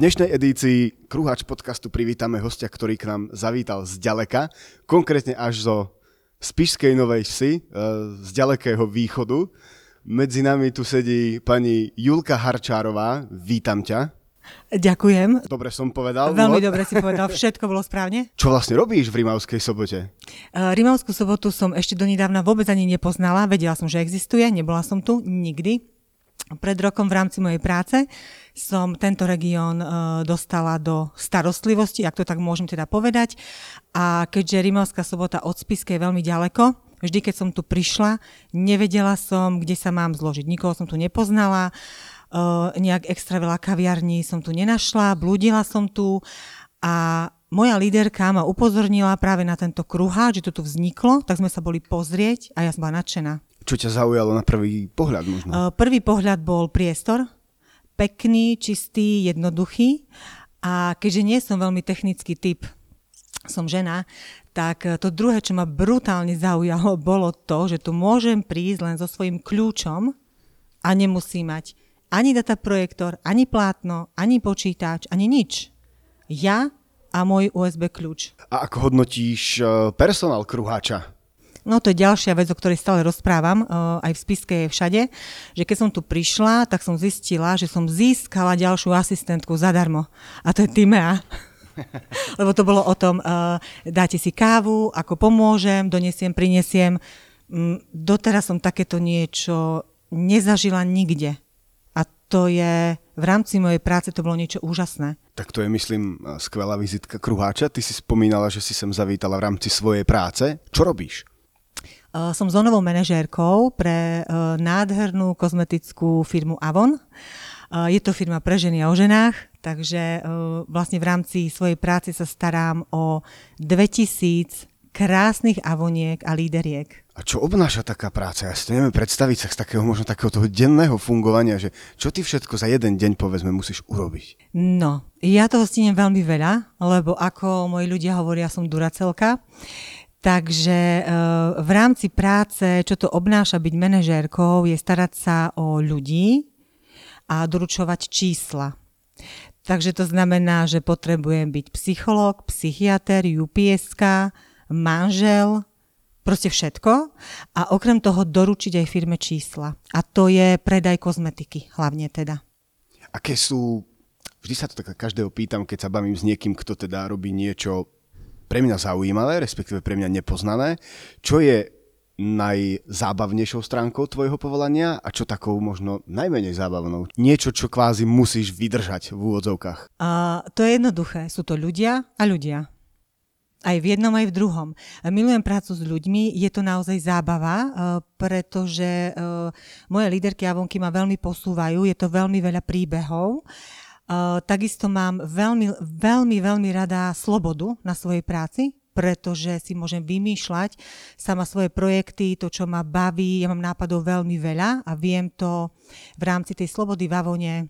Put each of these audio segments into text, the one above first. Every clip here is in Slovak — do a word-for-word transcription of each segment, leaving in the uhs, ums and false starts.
V dnešnej edícii Kruhač podcastu privítame hostia, ktorý k nám zavítal zďaleka, konkrétne až zo Spišskej Novej Vsi, z ďalekého východu. Medzi nami tu sedí pani Julka Harčárová. Vítam ťa. Ďakujem. Dobre som povedal. Veľmi dobre si povedal, všetko bolo správne. Čo vlastne robíš v Rimavskej Sobote? Uh, Rimavskú Sobotu som ešte donedávna vôbec ani nepoznala, vedela som, že existuje, nebola som tu nikdy. Pred rokom v rámci mojej práce som tento región uh, dostala do starostlivosti, ak to tak môžem teda povedať. A keďže Rimavská Sobota od Spišskej je veľmi ďaleko, vždy, keď som tu prišla, nevedela som, kde sa mám zložiť. Nikoho som tu nepoznala, nejak extra veľa kaviarní som tu nenašla, blúdila som tu a moja líderka ma upozornila práve na tento kruháč, že to tu vzniklo, tak sme sa boli pozrieť a ja som bola nadšená. Čo ťa zaujalo na prvý pohľad možno? Prvý pohľad bol priestor, pekný, čistý, jednoduchý a keďže nie som veľmi technický typ, som žena, tak to druhé, čo ma brutálne zaujalo, bolo to, že tu môžem prísť len so svojím kľúčom a nemusí mať ani dataprojektor, ani plátno, ani počítač, ani nič. Ja a môj ú es bé kľúč. A ako hodnotíš personál kruháča? No to je ďalšia vec, o ktorej stále rozprávam, aj v Spišskej je všade, že keď som tu prišla, tak som zistila, že som získala ďalšiu asistentku zadarmo. A to je Tymea. Lebo to bolo o tom, uh, dáte si kávu, ako pomôžem, donesiem, prinesiem. Mm, doteraz som takéto niečo nezažila nikde. A to je, v rámci mojej práce to bolo niečo úžasné. Tak to je, myslím, skvelá vizitka Kruháča. Ty si spomínala, že si sem zavítala v rámci svojej práce. Čo robíš? Uh, som zónovou manažérkou pre uh, nádhernú kozmetickú firmu Avon. Uh, je to firma pre ženy a o ženách. Takže vlastne v rámci svojej práce sa starám o dvetisíc krásnych avoniek a líderiek. A čo obnáša taká práca? Ja si to neviem predstaviť sa z takého možno takého toho denného fungovania, že čo ty všetko za jeden deň povedzme musíš urobiť? No, ja toho stihnem veľmi veľa, lebo ako moji ľudia hovoria, som duracelka. Takže v rámci práce, čo to obnáša byť manažérkou, je starať sa o ľudí a doručovať čísla. Takže to znamená, že potrebujem byť psychológ, psychiater, ú pé es ká, manžel, proste všetko. A okrem toho doručiť aj firme čísla. A to je predaj kozmetiky, hlavne teda. Aké sú, vždy sa to tak každého pýtam, keď sa bavím s niekým, kto teda robí niečo pre mňa zaujímavé, respektíve pre mňa nepoznané. Čo je najzábavnejšou stránkou tvojho povolania a čo takou možno najmenej zábavnou? Niečo, čo kvázi musíš vydržať v úvodzovkách. Uh, to je jednoduché. Sú to ľudia a ľudia. Aj v jednom, aj v druhom. Milujem prácu s ľuďmi, je to naozaj zábava, uh, pretože uh, moje líderky a vonky ma veľmi posúvajú, je to veľmi veľa príbehov. Uh, takisto mám veľmi, veľmi, veľmi rada slobodu na svojej práci, pretože si môžem vymýšľať sama svoje projekty, to, čo ma baví. Ja mám nápadov veľmi veľa a viem to v rámci tej slobody v Avone e,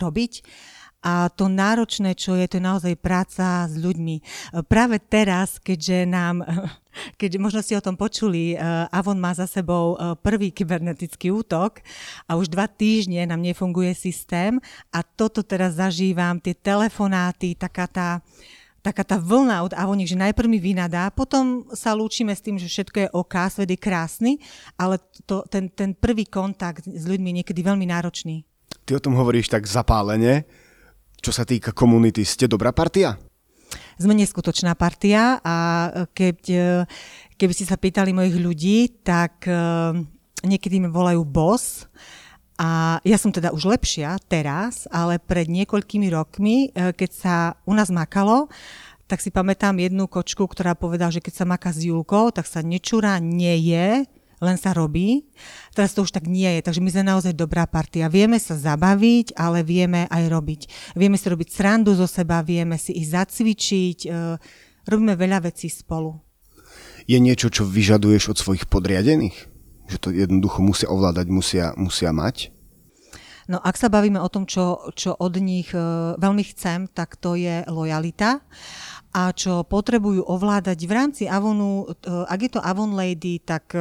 robiť. A to náročné, čo je, to je naozaj práca s ľuďmi. Práve teraz, keďže nám, keďže možno ste o tom počuli, Avon má za sebou prvý kybernetický útok a už dva týždne nám nefunguje systém a toto teraz zažívam, tie telefonáty, taká tá taká tá vlna od Avoniek, že najprv mi vynadá, potom sa lúčime s tým, že všetko je OK, svet je krásny, ale to, ten, ten prvý kontakt s ľuďmi je niekedy veľmi náročný. Ty o tom hovoríš tak zapálene. Čo sa týka komunity, ste dobrá partia? Sme neskutočná partia a keď, keby ste sa pýtali mojich ľudí, tak niekedy mi volajú boss. A ja som teda už lepšia teraz, ale pred niekoľkými rokmi, keď sa u nás makalo, tak si pamätám jednu kočku, ktorá povedala, že keď sa maká s Julkou, tak sa nečúra, neje, len sa robí. Teraz to už tak nie je, takže my sme naozaj dobrá partia. Vieme sa zabaviť, ale vieme aj robiť. Vieme si robiť srandu zo seba, vieme si ich zacvičiť, robíme veľa vecí spolu. Je niečo, čo vyžaduješ od svojich podriadených? Že to jednoducho musia ovládať, musia, musia mať? No ak sa bavíme o tom, čo, čo od nich e, veľmi chcem, tak to je lojalita a čo potrebujú ovládať v rámci Avonu, ak je to Avon Lady, tak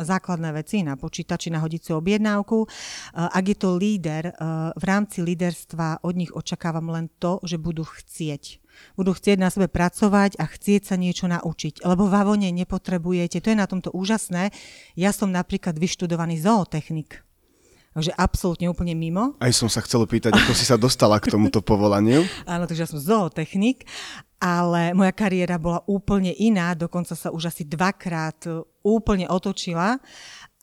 základné veci na počítači, nahodiť si objednávku. Ak je to líder, v rámci líderstva od nich očakávam len to, že budú chcieť. Budú chcieť na sebe pracovať a chcieť sa niečo naučiť, lebo v Avone nepotrebujete, to je na tomto úžasné. Ja som napríklad vyštudovaný zootechnik. Takže absolútne úplne mimo. Aj som sa chcela pýtať, ako si sa dostala k tomuto povolaniu. Áno, takže ja som zootechnik, ale moja kariéra bola úplne iná, dokonca sa už asi dvakrát úplne otočila,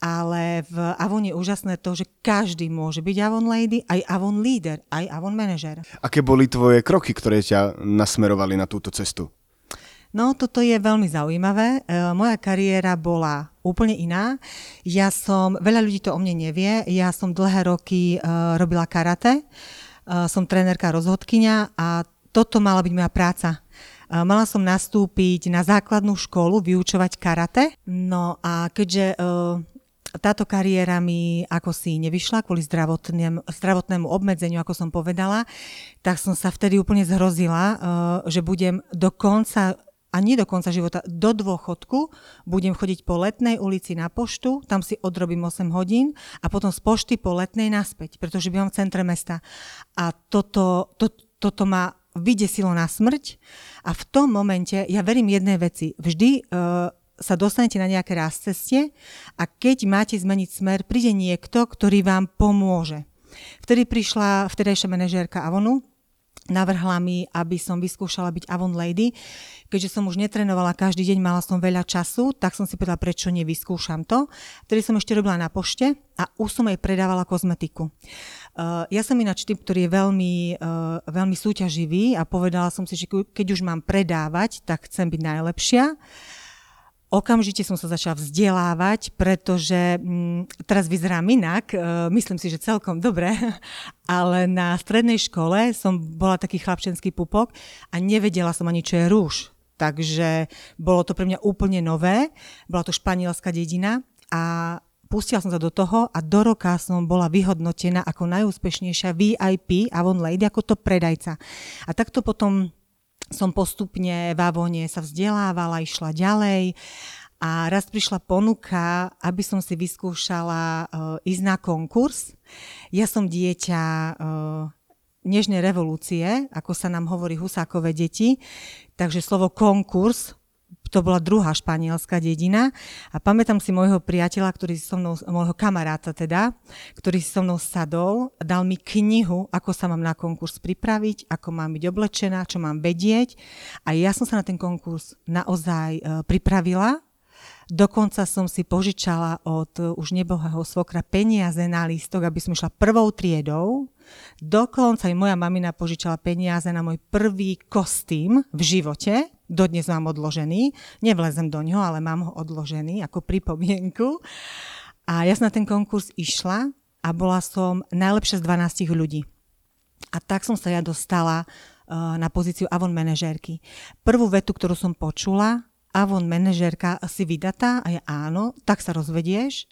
ale v Avone je úžasné to, že každý môže byť Avon Lady, aj Avon Leader, aj Avon Manager. Aké boli tvoje kroky, ktoré ťa nasmerovali na túto cestu? No, toto je veľmi zaujímavé. E, moja kariéra bola úplne iná. Ja som, veľa ľudí to o mne nevie, ja som dlhé roky e, robila karate, e, som trénerka rozhodkyňa a toto mala byť moja práca. E, mala som nastúpiť na základnú školu, vyučovať karate, no a keďže... E, Táto kariéra mi ako si nevyšla kvôli zdravotnému, zdravotnému obmedzeniu, ako som povedala, tak som sa vtedy úplne zhrozila, že budem do konca, a nie do konca života, do dôchodku, budem chodiť po Letnej ulici na poštu, tam si odrobím osem hodín a potom z pošty po Letnej naspäť, pretože bývam v centre mesta. A toto, to, toto ma vydesilo na smrť a v tom momente ja verím jednej veci. Vždy... Uh, sa dostanete na nejaké rast ceste a keď máte zmeniť smer, príde niekto, ktorý vám pomôže. Vtedy prišla vtedajšia manažérka Avonu, navrhla mi, aby som vyskúšala byť Avon Lady. Keďže som už netrenovala každý deň, mala som veľa času, tak som si povedala, prečo nevyskúšam to. Vtedy som ešte robila na pošte a už som jej predávala kozmetiku. Uh, ja som ináč typ, ktorý je veľmi, uh, veľmi súťaživý a povedala som si, že keď už mám predávať, tak chcem byť najlepšia. Okamžite som sa začala vzdelávať, pretože m, teraz vyzerám inak, e, myslím si, že celkom dobre, ale na strednej škole som bola taký chlapčenský pupok a nevedela som ani, čo je rúž. Takže bolo to pre mňa úplne nové, bola to španielská dedina a pustila som sa do toho a do roka som bola vyhodnotená ako najúspešnejšia vé í pé Avon Lady, ako to predajca. A takto potom... som postupne v Avone sa vzdelávala, išla ďalej a raz prišla ponuka, aby som si vyskúšala uh, ísť na konkurs. Ja som dieťa uh, nežnej revolúcie, ako sa nám hovorí Husákové deti, takže slovo konkurs, to bola druhá španielská dedina a pamätám si môjho priateľa, ktorý so mnou, môjho kamaráta teda, ktorý so mnou sadol, dal mi knihu, ako sa mám na konkurs pripraviť, ako mám byť oblečená, čo mám vedieť a ja som sa na ten konkurs naozaj e, pripravila. Dokonca som si požičala od už nebohého svokra peniaze na lístok, aby som išla prvou triedou. Dokonca aj moja mamina požičala peniaze na môj prvý kostým v živote. Dodnes mám odložený. Nevlezem do ňoho, ale mám ho odložený ako pripomienku. A ja som na ten konkurs išla a bola som najlepšia z dvanástich ľudí. A tak som sa ja dostala uh, na pozíciu Avon manažérky. Prvú vetu, ktorú som počula, Avon manažérka si vydatá a je áno, tak sa rozvedieš.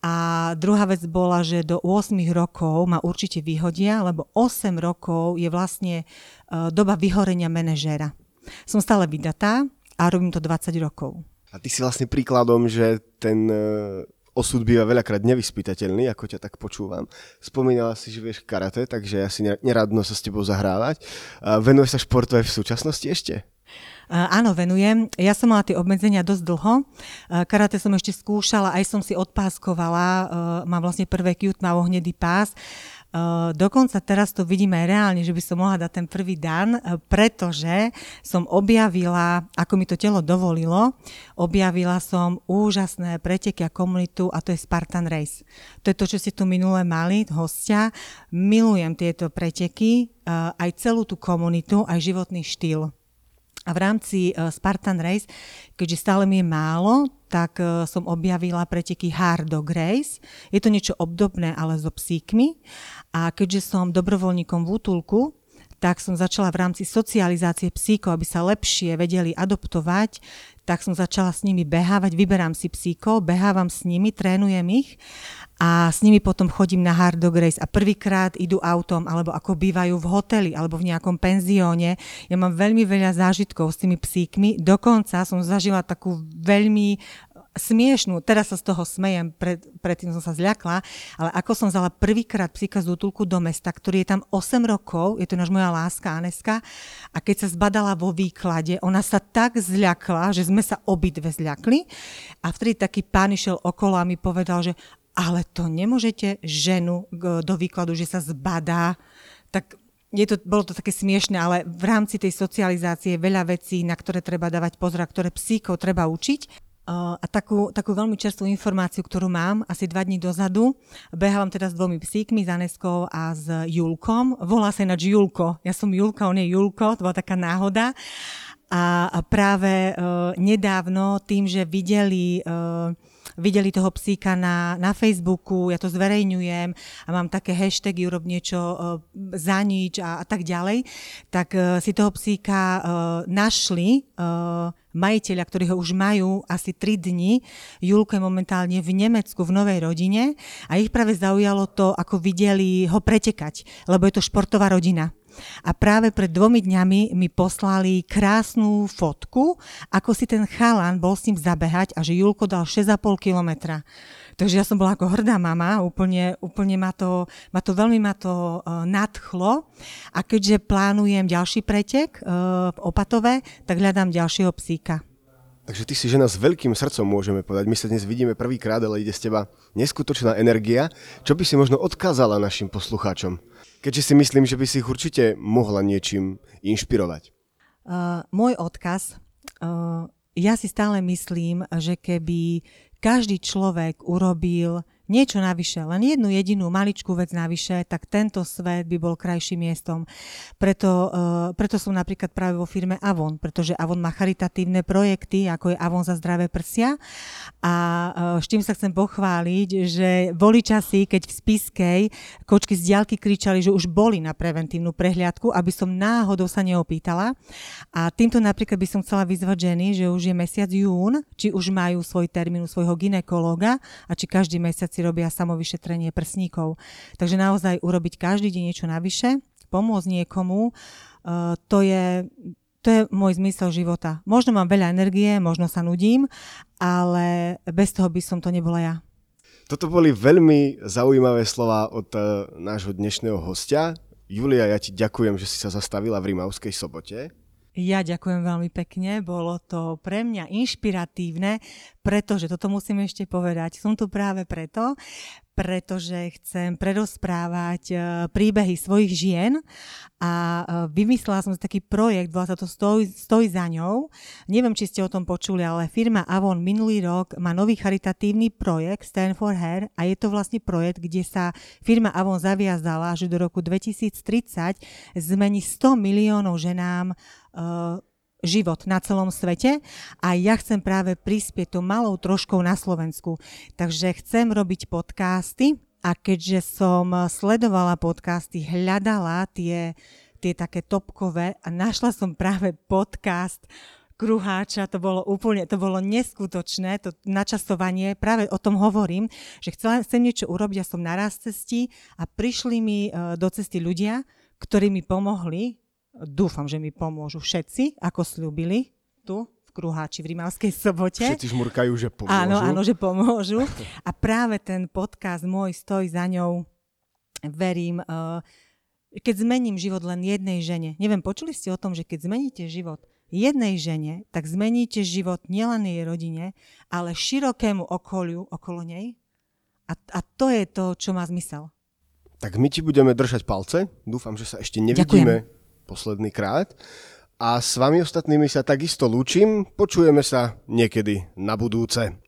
A druhá vec bola, že do osem rokov ma určite vyhodia, lebo osem rokov je vlastne doba vyhorenia manažéra. Som stále vydatá a robím to dvadsať rokov. A ty si vlastne príkladom, že ten osud býva veľakrát nevyspytateľný, ako ťa tak počúvam. Spomínala si, že vieš karate, takže asi neradno sa s tebou zahrávať. Venuješ sa športu aj v súčasnosti ešte? Áno, venujem. Ja som mala tie obmedzenia dosť dlho. Karate som ešte skúšala, aj som si odpáskovala. Mám vlastne prvé kjút, tmavo-hnedý pás. Dokonca teraz to vidím aj reálne, že by som mohla dať ten prvý dan, pretože som objavila, ako mi to telo dovolilo, objavila som úžasné preteky a komunitu a to je Spartan Race. To je to, čo ste tu minule mali, hostia. Milujem tieto preteky, aj celú tú komunitu, aj životný štýl. A v rámci Spartan Race, keďže stále mi je málo, tak som objavila preteky Hard Dog Race. Je to niečo obdobné, ale so psíkmi. A keďže som dobrovoľníkom v útulku, tak som začala v rámci socializácie psíkov, aby sa lepšie vedeli adoptovať, tak som začala s nimi behávať, vyberám si psíkov, behávam s nimi, trénujem ich a a s nimi potom chodím na Hard Dog Race a prvýkrát idú autom, alebo ako bývajú v hoteli, alebo v nejakom penzióne. Ja mám veľmi veľa zážitkov s tými psíkmi, dokonca som zažila takú veľmi smiešnú, teraz sa z toho smejem, pred, predtým som sa zľakla, ale ako som vzala prvýkrát psíka z útulku do mesta, ktorý je tam osem rokov, je to náš moja láska Aneska, a keď sa zbadala vo výklade, ona sa tak zľakla, že sme sa obidve zľakli a vtedy taký pán išiel okolo a mi povedal, že ale to nemôžete ženu do výkladu, že sa zbadá, tak... Je to, bolo to také smiešné, ale v rámci tej socializácie je veľa vecí, na ktoré treba dávať pozor, a ktoré psíkov treba učiť. A takú, takú veľmi čerstvú informáciu, ktorú mám asi dva dní dozadu. Behávam teda s dvomi psíkmi, s Aneskou a s Julkom. Volá sa ináč Julko. Ja som Julka, on je Julko, to bola taká náhoda. A práve nedávno tým, že videli... Videli toho psíka na, na Facebooku, ja to zverejňujem a mám také hashtagy, urob niečo e, za nič a, a tak ďalej, tak e, si toho psíka e, našli e, majiteľa, ktorí ho už majú asi tri dni. Julko je momentálne v Nemecku, v novej rodine a ich práve zaujalo to, ako videli ho pretekať, lebo je to športová rodina. A práve pred dvomi dňami mi poslali krásnu fotku, ako si ten chalan bol s ním zabehať a že Julko dal šesť a pol kilometra. Takže ja som bola ako hrdá mama, úplne, úplne ma to, ma to veľmi ma to uh, nadchlo. A keďže plánujem ďalší pretek uh, v Opatove, tak hľadám ďalšieho psíka. Takže ty si žena s veľkým srdcom, môžeme povedať. My sa dnes vidíme prvýkrát, ale ide z teba neskutočná energia. Čo by si možno odkázala našim poslucháčom? Keďže si myslím, že by si ich určite mohla niečím inšpirovať. Uh, môj odkaz. Uh, ja si stále myslím, že keby každý človek urobil niečo navyše, len jednu jedinú maličkú vec navyše, tak tento svet by bol krajším miestom. Preto, uh, preto som napríklad práve vo firme Avon, pretože Avon má charitatívne projekty, ako je Avon za zdravé prsia. A uh, s tým sa chcem pochváliť, že boli časy, keď v Spišskej kočky z diaľky kričali, že už boli na preventívnu prehliadku, aby som náhodou sa neopýtala. A týmto napríklad by som chcela vyzvať ženy, že už je mesiac jún, či už majú svoj termín u svojho gynekológa a či každý mesiac si robia samovyšetrenie prsníkov. Takže naozaj urobiť každý deň niečo navyše, pomôcť niekomu, uh, to je, to je môj zmysel života. Možno mám veľa energie, možno sa nudím, ale bez toho by som to nebola ja. Toto boli veľmi zaujímavé slova od uh, nášho dnešného hostia. Julia, ja ti ďakujem, že si sa zastavila v Rimavskej Sobote. Ja ďakujem veľmi pekne, bolo to pre mňa inšpiratívne, pretože toto musím ešte povedať, som tu práve preto, pretože chcem prerozprávať príbehy svojich žien a vymyslela som si taký projekt, bola sa to Stoj, Stoj za ňou. Neviem, či ste o tom počuli, ale firma Avon minulý rok má nový charitatívny projekt Stand for Her a je to vlastne projekt, kde sa firma Avon zaviazala, že do roku dvetisíctridsať zmení sto miliónov ženám uh, život na celom svete a ja chcem práve prispieť tou malou troškou na Slovensku. Takže chcem robiť podcasty a keďže som sledovala podcasty, hľadala tie, tie také topkové a našla som práve podcast Kruháča, to bolo úplne, to bolo neskutočné, to načasovanie, práve o tom hovorím, že chcela, chcem niečo urobiť a som naraz cesti a prišli mi do cesty ľudia, ktorí mi pomohli. Dúfam, že mi pomôžu všetci, ako sľúbili tu v Kruháči v Rimavskej Sobote. Všetci žmurkajú, že pomôžu. Áno, áno, že pomôžu. A práve ten podcast môj Stoj za ňou, verím, keď zmením život len jednej žene. Neviem, počuli ste o tom, že keď zmeníte život jednej žene, tak zmeníte život nielen jej rodine, ale širokému okoliu okolo nej. A, a to je to, čo má zmysel. Tak my ti budeme držať palce. Dúfam, že sa ešte nevidíme. Ďakujem. Posledný krát. A s vami ostatnými sa takisto lúčim. Počujeme sa niekedy na budúce.